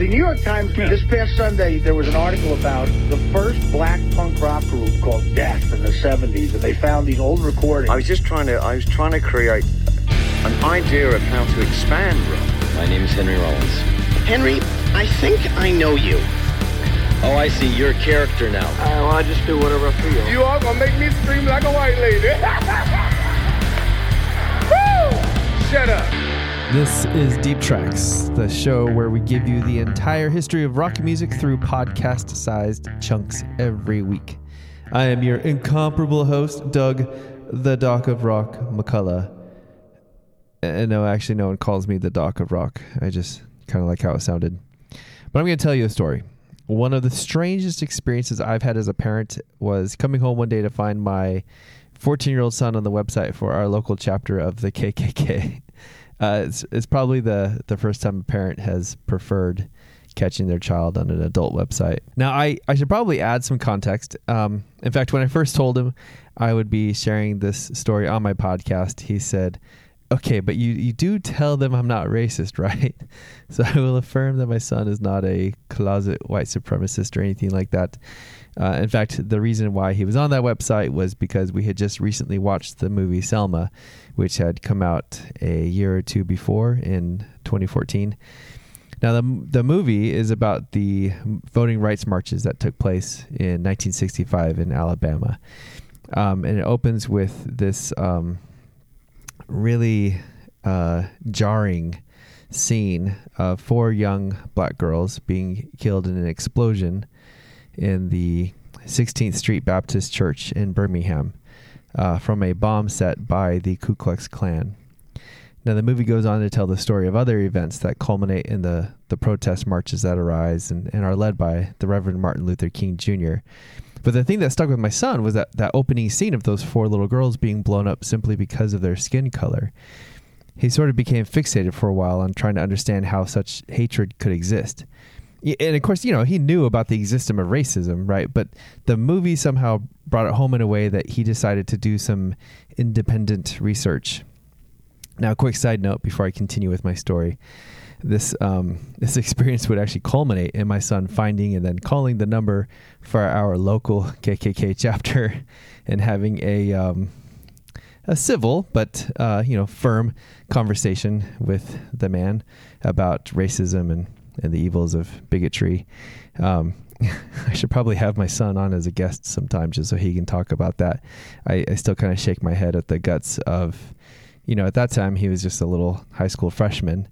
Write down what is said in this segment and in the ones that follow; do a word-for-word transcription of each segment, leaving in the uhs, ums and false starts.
The New York Times, yeah. This past Sunday, there was an article about the first black punk rock group called Death in the seventies, and they found these old recordings. I was just trying to, I was trying to create an idea of how to expand rock. My name is Henry Rollins. Henry, I think I know you. Oh, I see, you're a character now. I, well, I just do whatever I feel. You are gonna make me scream like a white lady. Woo! Shut up. This is Deep Tracks, the show where we give you the entire history of rock music through podcast-sized chunks every week. I am your incomparable host, Doug, the Doc of Rock, McCullough. And no, actually, no one calls me the Doc of Rock. I just kind of like how it sounded. But I'm going to tell you a story. One of the strangest experiences I've had as a parent was coming home one day to find my fourteen-year-old son on the website for our local chapter of the K K K. Uh, it's it's probably the, the first time a parent has preferred catching their child on an adult website. Now, I, I should probably add some context. Um, in fact, when I first told him I would be sharing this story on my podcast, he said, okay, but you, you do tell them I'm not racist, right? So I will affirm that my son is not a closet white supremacist or anything like that. Uh, in fact, the reason why he was on that website was because we had just recently watched the movie Selma, which had come out a year or two before in twenty fourteen. Now, the the movie is about the voting rights marches that took place in nineteen sixty-five in Alabama. Um, and it opens with this um, really uh, jarring scene of four young black girls being killed in an explosion in the sixteenth Street Baptist Church in Birmingham uh, from a bomb set by the Ku Klux Klan. Now, the movie goes on to tell the story of other events that culminate in the, the protest marches that arise and, and are led by the Reverend Martin Luther King Junior But the thing that stuck with my son was that, that opening scene of those four little girls being blown up simply because of their skin color. He sort of became fixated for a while on trying to understand how such hatred could exist. And of course, you know, he knew about the existence of racism, right? But the movie somehow brought it home in a way that he decided to do some independent research. Now, a quick side note before I continue with my story. This um, this experience would actually culminate in my son finding and then calling the number for our local K K K chapter and having a um, a civil but, uh, you know, firm conversation with the man about racism and and the evils of bigotry. Um, I should probably have my son on as a guest sometime just so he can talk about that. I, I still kind of shake my head at the guts of, you know, at that time he was just a little high school freshman.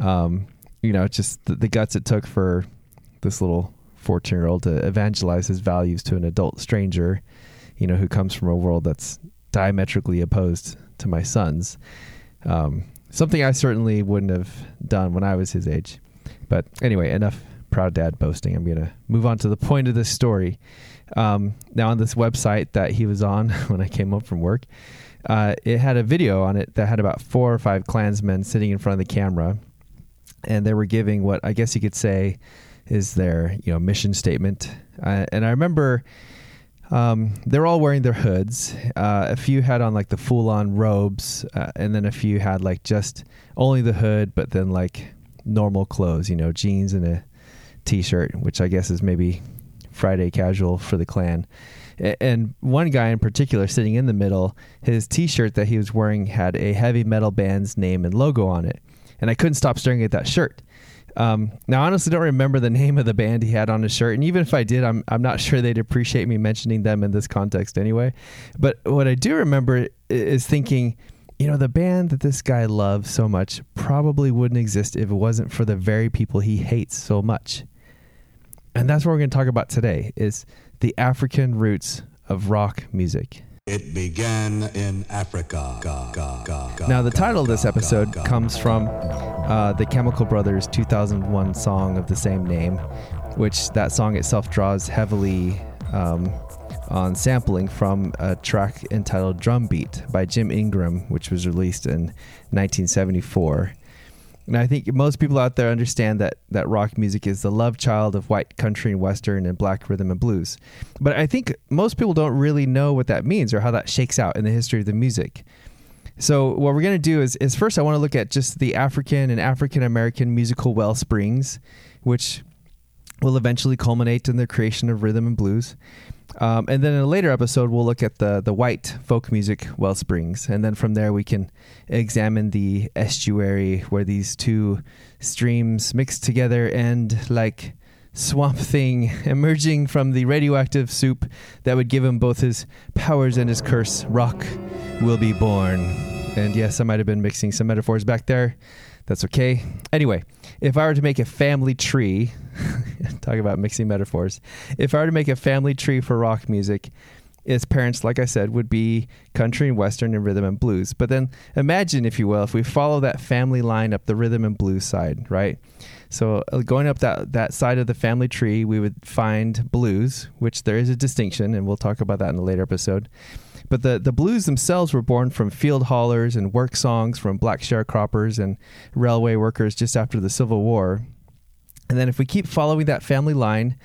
Um, you know, just the, the guts it took for this little fourteen-year-old to evangelize his values to an adult stranger, you know, who comes from a world that's diametrically opposed to my son's. Um, something I certainly wouldn't have done when I was his age. But anyway, enough proud dad boasting. I'm going to move on to the point of this story. Um, now, on this website that he was on when I came home from work, uh, it had a video on it that had about four or five Klansmen sitting in front of the camera. And they were giving what I guess you could say is their, you know, mission statement. Uh, and I remember um, they were all wearing their hoods. Uh, a few had on like the full-on robes. Uh, and then a few had like just only the hood, but then like normal clothes, you know, jeans and a t-shirt, which I guess is maybe Friday casual for the Klan. And one guy in particular sitting in the middle, his t-shirt that he was wearing had a heavy metal band's name and logo on it. And I couldn't stop staring at that shirt. Um, now, I honestly don't remember the name of the band he had on his shirt. And even if I did, I'm, I'm not sure they'd appreciate me mentioning them in this context anyway. But what I do remember is thinking, you know, the band that this guy loves so much probably wouldn't exist if it wasn't for the very people he hates so much. And that's what we're going to talk about today, is the African roots of rock music. It began in Africa. Ga, ga, ga, ga, now, the title ga, of this episode ga, ga, comes from uh, the Chemical Brothers' two thousand one song of the same name, which that song itself draws heavily um on sampling from a track entitled Drumbeat by Jim Ingram, which was released in nineteen seventy-four. And I think most people out there understand that, that rock music is the love child of white country and Western and black rhythm and blues. But I think most people don't really know what that means or how that shakes out in the history of the music. So what we're going to do is, is first I want to look at just the African and African-American musical wellsprings, which will eventually culminate in the creation of rhythm and blues. Um, and then in a later episode, we'll look at the, the white folk music wellsprings. And then from there, we can examine the estuary where these two streams mix together and like Swamp Thing emerging from the radioactive soup that would give him both his powers and his curse. Rock will be born. And yes, I might have been mixing some metaphors back there. That's okay. Anyway, if I were to make a family tree, talk about mixing metaphors. If I were to make a family tree for rock music, its parents, like I said, would be country and western and rhythm and blues. But then imagine, if you will, if we follow that family line up the rhythm and blues side, right? So going up that, that side of the family tree, we would find blues, which there is a distinction, and we'll talk about that in a later episode. But the, the blues themselves were born from field haulers and work songs from black sharecroppers and railway workers just after the Civil War. And then if we keep following that family line,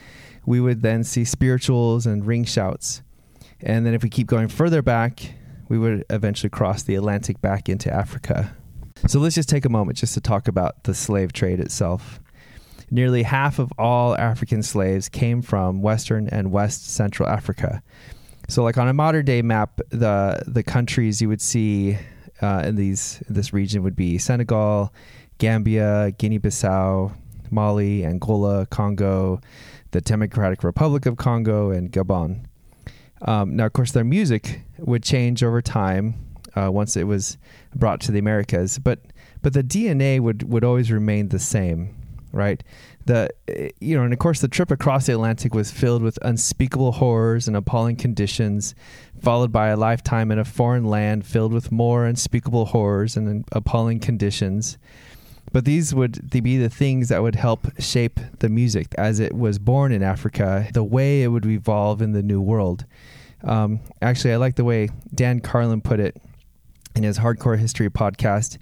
we would then see spirituals and ring shouts. And then if we keep going further back, we would eventually cross the Atlantic back into Africa. So let's just take a moment just to talk about the slave trade itself. Nearly half of all African slaves came from Western and West Central Africa. So like on a modern day map, the the countries you would see uh, in these this region would be Senegal, Gambia, Guinea-Bissau, Mali, Angola, Congo, the Democratic Republic of Congo, and Gabon. Um, now, of course, their music would change over time uh, once it was brought to the Americas, but but the D N A would, would always remain the same, right? The you know, and of course, the trip across the Atlantic was filled with unspeakable horrors and appalling conditions, followed by a lifetime in a foreign land filled with more unspeakable horrors and appalling conditions. But these would be the things that would help shape the music as it was born in Africa, the way it would evolve in the New World. Um, actually, I like the way Dan Carlin put it in his Hardcore History podcast.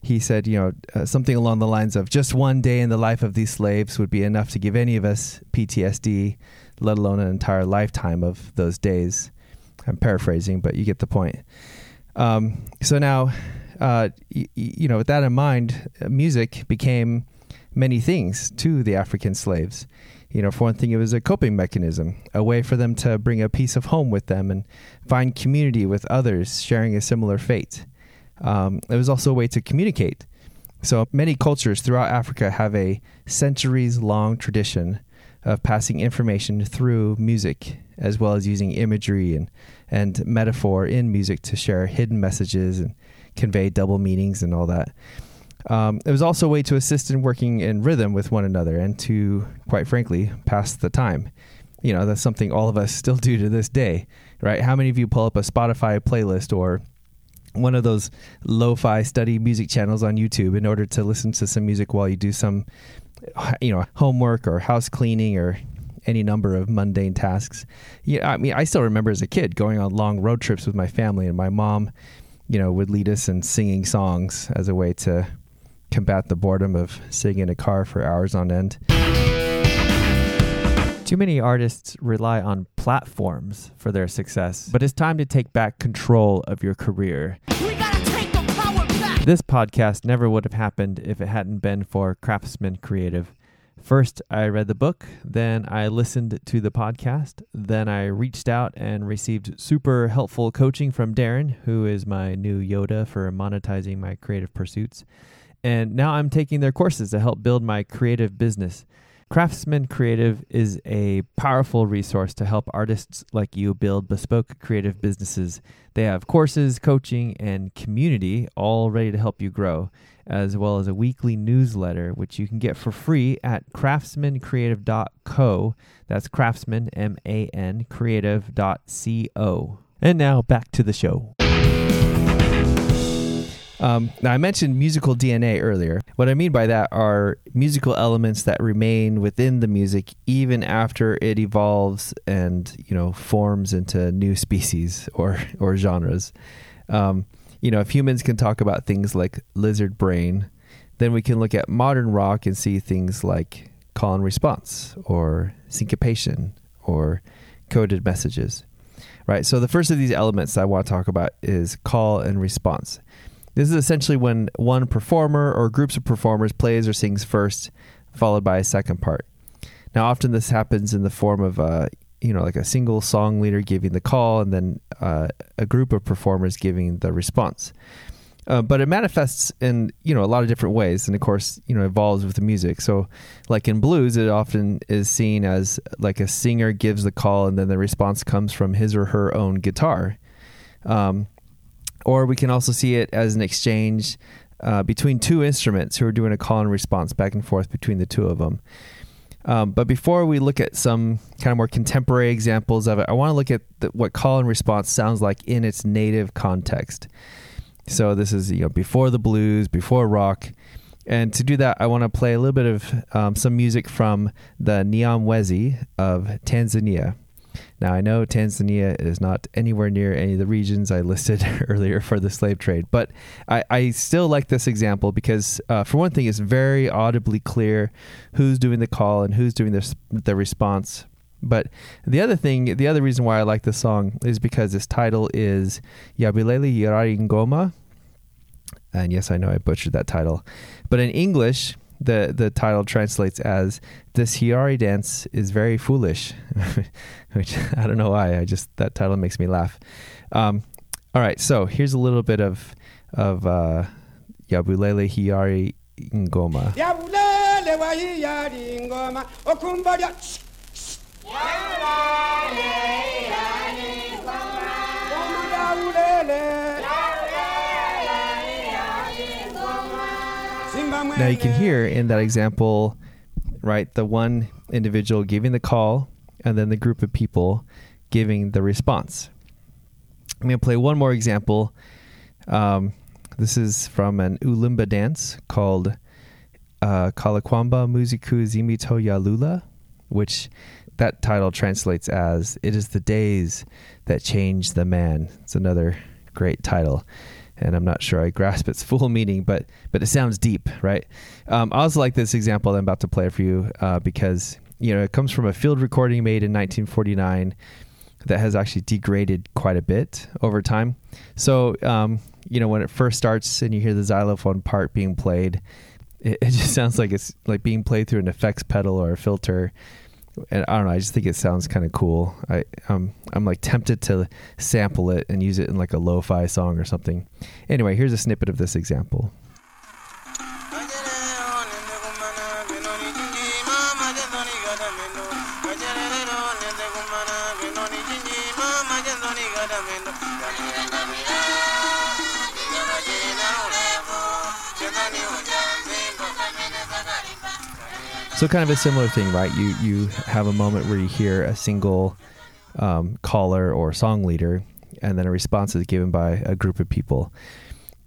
He said, you know, uh, something along the lines of just one day in the life of these slaves would be enough to give any of us P T S D, let alone an entire lifetime of those days. I'm paraphrasing, but you get the point. Um, so now... Uh, you, you know, with that in mind, music became many things to the African slaves. You know, for one thing, it was a coping mechanism, a way for them to bring a piece of home with them and find community with others sharing a similar fate. Um, it was also a way to communicate. So many cultures throughout Africa have a centuries-long tradition of passing information through music, as well as using imagery and, and metaphor in music to share hidden messages and convey double meanings and all that. Um, it was also a way to assist in working in rhythm with one another and to, quite frankly, pass the time. You know, that's something all of us still do to this day, right? How many of you pull up a Spotify playlist or one of those lo-fi study music channels on YouTube in order to listen to some music while you do some, you know, homework or house cleaning or any number of mundane tasks? Yeah, I mean, I still remember as a kid going on long road trips with my family, and my mom, you know, would lead us in singing songs as a way to combat the boredom of sitting in a car for hours on end. Too many artists rely on platforms for their success, but it's time to take back control of your career. We gotta take the power back. This podcast never would have happened if it hadn't been for Craftsman Creative. First, I read the book, then I listened to the podcast, then I reached out and received super helpful coaching from Darren, who is my new Yoda for monetizing my creative pursuits. And now I'm taking their courses to help build my creative business. Craftsman Creative is a powerful resource to help artists like you build bespoke creative businesses. They have courses, coaching, and community all ready to help you grow, as well as a weekly newsletter, which you can get for free at craftsman creative dot co. That's craftsman, M A N, creative dot co. And now back to the show. Um, now, I mentioned musical D N A earlier. What I mean by that are musical elements that remain within the music even after it evolves and, you know, forms into new species or, or genres. Um, you know, if humans can talk about things like lizard brain, then we can look at modern rock and see things like call and response or syncopation or coded messages. right? So the first of these elements that I want to talk about is call and response. This is essentially when one performer or groups of performers plays or sings first, followed by a second part. Now, often this happens in the form of, uh, you know, like a single song leader giving the call and then uh, a group of performers giving the response. Uh, but it manifests in, you know, a lot of different ways and, of course, you know, evolves with the music. So like in blues, it often is seen as like a singer gives the call and then the response comes from his or her own guitar. Um, or we can also see it as an exchange uh, between two instruments who are doing a call and response back and forth between the two of them. Um, but before we look at some kind of more contemporary examples of it, I want to look at the, what call and response sounds like in its native context. So this is, you know, before the blues, before rock. And to do that, I want to play a little bit of um, some music from the Nyamwezi of Tanzania. Now, I know Tanzania is not anywhere near any of the regions I listed earlier for the slave trade, but I, I still like this example because, uh, for one thing, it's very audibly clear who's doing the call and who's doing the, the response. But the other thing, the other reason why I like this song is because its title is Yabilele Yiraringoma. And yes, I know I butchered that title. But in English, the, the title translates as This Hiari Dance is Very Foolish, which I don't know why. I just, that title makes me laugh. Um, all right, so here's a little bit of of uh, Yabilele Yiraringoma. Yabilele wa Yiraringoma, okumbalia. Now you can hear in that example, right, the one individual giving the call and then the group of people giving the response. I'm going to play one more example. Um, this is from an Ulimba dance called uh, Kalakwamba Muziku Zimito Yalula, which that title translates as It Is the Days That Change the Man. It's another great title, and I'm not sure I grasp its full meaning, but but it sounds deep, right? Um, I also like this example that I'm about to play for you uh, because, you know, it comes from a field recording made in nineteen forty-nine that has actually degraded quite a bit over time. So, um, you know, when it first starts and you hear the xylophone part being played, it, it just sounds like it's like being played through an effects pedal or a filter. And I don't know, I just think it sounds kind of cool. I, um, I'm like tempted to sample it and use it in like a lo-fi song or something. Anyway, here's a snippet of this example. So kind of a similar thing, right? You you have a moment where you hear a single um, caller or song leader, and then a response is given by a group of people.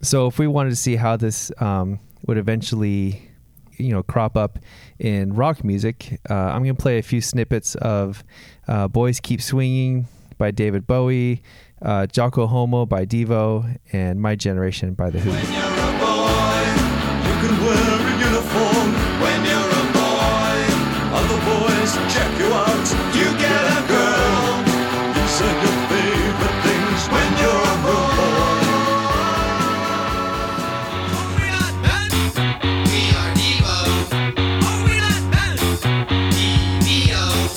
So if we wanted to see how this um, would eventually, you know, crop up in rock music, uh, I'm going to play a few snippets of uh, Boys Keep Swinging by David Bowie, uh, Jocko Homo by Devo, and My Generation by The Who. When you're a boy, you can wear a uniform. When you're the boys check you out, you get a girl. These are your favorite things when you're a boy. Are we not men? We are Devo. Are we not men? D V O.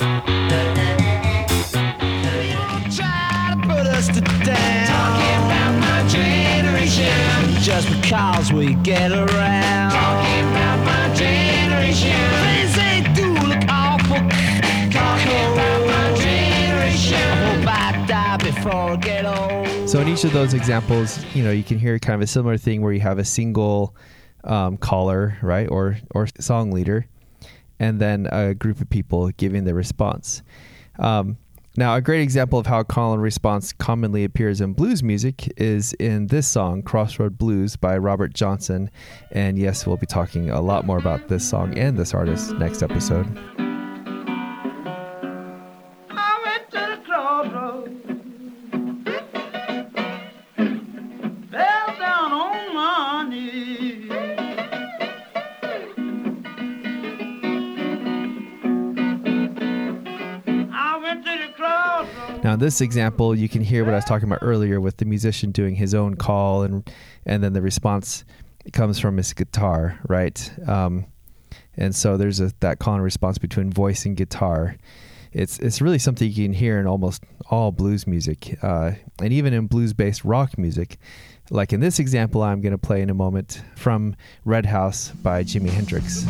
Try to put us to down. Talking about my generation. Just because we get around. Talking about my generation. So in each of those examples, you know, you can hear kind of a similar thing where you have a single um, caller, right, or or song leader, and then a group of people giving the response. Um, now, a great example of how call and response commonly appears in blues music is in this song, Crossroad Blues by Robert Johnson. And yes, we'll be talking a lot more about this song and this artist next episode. Now, in this example, you can hear what I was talking about earlier with the musician doing his own call, and and then the response comes from his guitar, right? Um, and so there's a, that call and response between voice and guitar. It's it's really something you can hear in almost all blues music, uh, and even in blues-based rock music. Like in this example I'm going to play in a moment from Red House by Jimi Hendrix.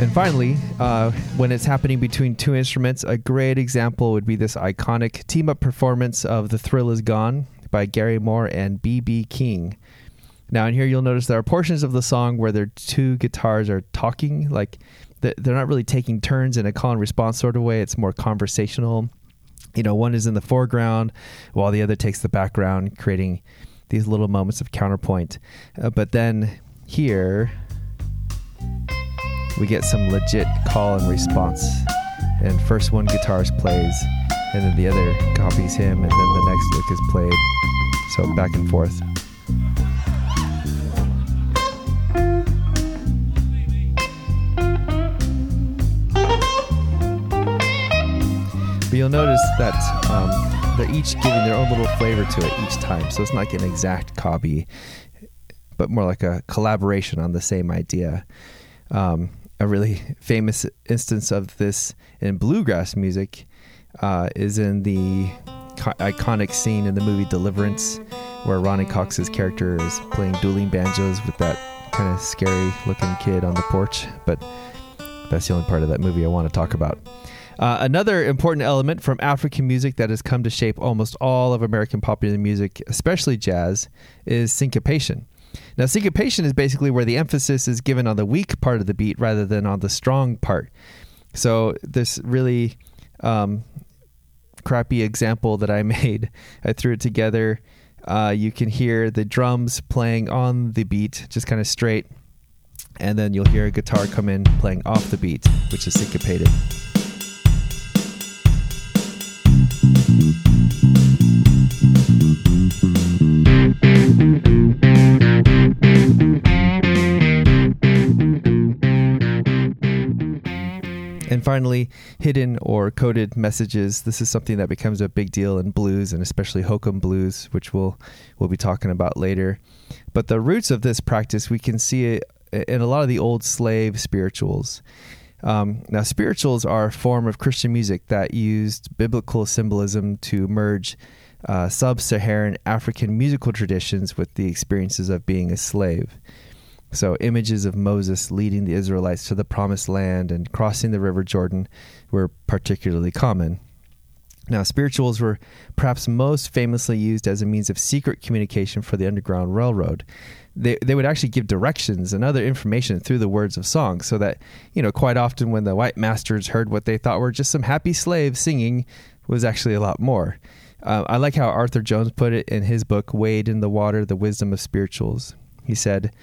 And finally, uh, when it's happening between two instruments, a great example would be this iconic team-up performance of The Thrill Is Gone by Gary Moore and B B. King. Now, in here, you'll notice there are portions of the song where their two guitars are talking. Like, they're not really taking turns in a call and response sort of way. It's more conversational. You know, one is in the foreground while the other takes the background, creating these little moments of counterpoint. Uh, but then here, we get some legit call and response. And first one guitarist plays, and then the other copies him, and then the next lick is played. So back and forth. But you'll notice that um, they're each giving their own little flavor to it each time. So it's not like an exact copy, but more like a collaboration on the same idea. Um, a really famous instance of this in bluegrass music uh, is in the co- iconic scene in the movie Deliverance, where Ronnie Cox's character is playing dueling banjos with that kind of scary looking kid on the porch. But that's the only part of that movie I want to talk about. Uh, another important element from African music that has come to shape almost all of American popular music, especially jazz, is syncopation. Now, syncopation is basically where the emphasis is given on the weak part of the beat rather than on the strong part. So this really um, crappy example that I made, I threw it together. Uh, you can hear the drums playing on the beat, just kind of straight. And then you'll hear a guitar come in playing off the beat, which is syncopated. And finally, hidden or coded messages. This is something that becomes a big deal in blues, and especially hokum blues, which we'll we'll be talking about later. But the roots of this practice, we can see it in a lot of the old slave spirituals. Um, now, spirituals are a form of Christian music that used biblical symbolism to merge uh, sub-Saharan African musical traditions with the experiences of being a slave. So images of Moses leading the Israelites to the promised land and crossing the River Jordan were particularly common. Now, spirituals were perhaps most famously used as a means of secret communication for the Underground Railroad. They they would actually give directions and other information through the words of songs, so that, you know, quite often when the white masters heard what they thought were just some happy slaves singing, was actually a lot more. Uh, I like how Arthur Jones put it in his book, Wade in the Water, The Wisdom of Spirituals. He said,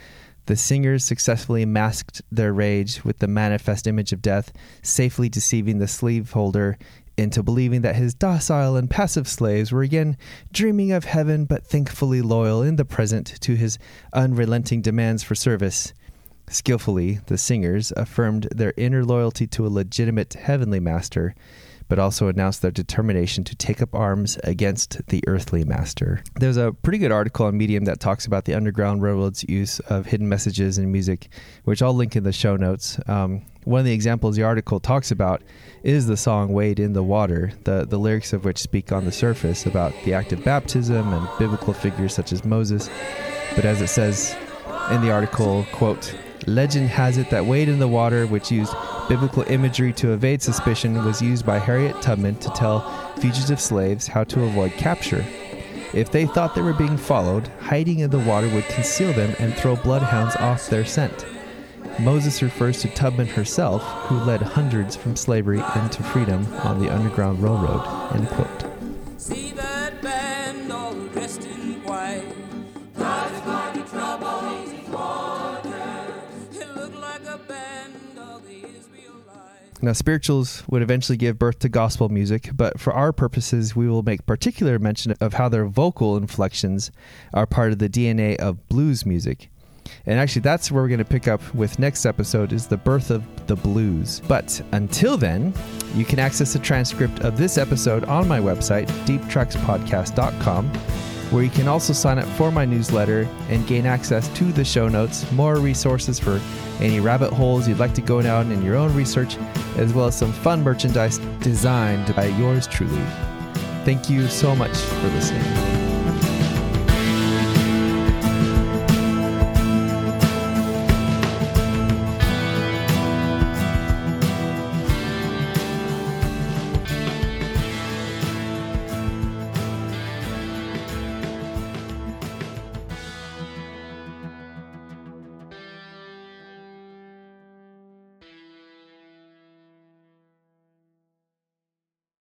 "The singers successfully masked their rage with the manifest image of death, safely deceiving the slave holder into believing that his docile and passive slaves were again dreaming of heaven, but thankfully loyal in the present to his unrelenting demands for service. Skillfully, the singers affirmed their inner loyalty to a legitimate heavenly master, but also announced their determination to take up arms against the earthly master." There's a pretty good article on Medium that talks about the Underground Railroad's use of hidden messages in music, which I'll link in the show notes. Um, one of the examples the article talks about is the song Wade in the Water, the, the lyrics of which speak on the surface about the act of baptism and biblical figures such as Moses. But as it says in the article, quote, "Legend has it that Wade in the Water, which used biblical imagery to evade suspicion, was used by Harriet Tubman to tell fugitive slaves how to avoid capture. If they thought they were being followed, hiding in the water would conceal them and throw bloodhounds off their scent. Moses refers to Tubman herself, who led hundreds from slavery into freedom on the Underground Railroad," end quote. Now, spirituals would eventually give birth to gospel music, but for our purposes, we will make particular mention of how their vocal inflections are part of the D N A of blues music. And actually, that's where we're going to pick up with next episode, is the birth of the blues. But until then, you can access a transcript of this episode on my website, deep tracks podcast dot com, where you can also sign up for my newsletter and gain access to the show notes, more resources for any rabbit holes you'd like to go down in your own research, as well as some fun merchandise designed by yours truly. Thank you so much for listening.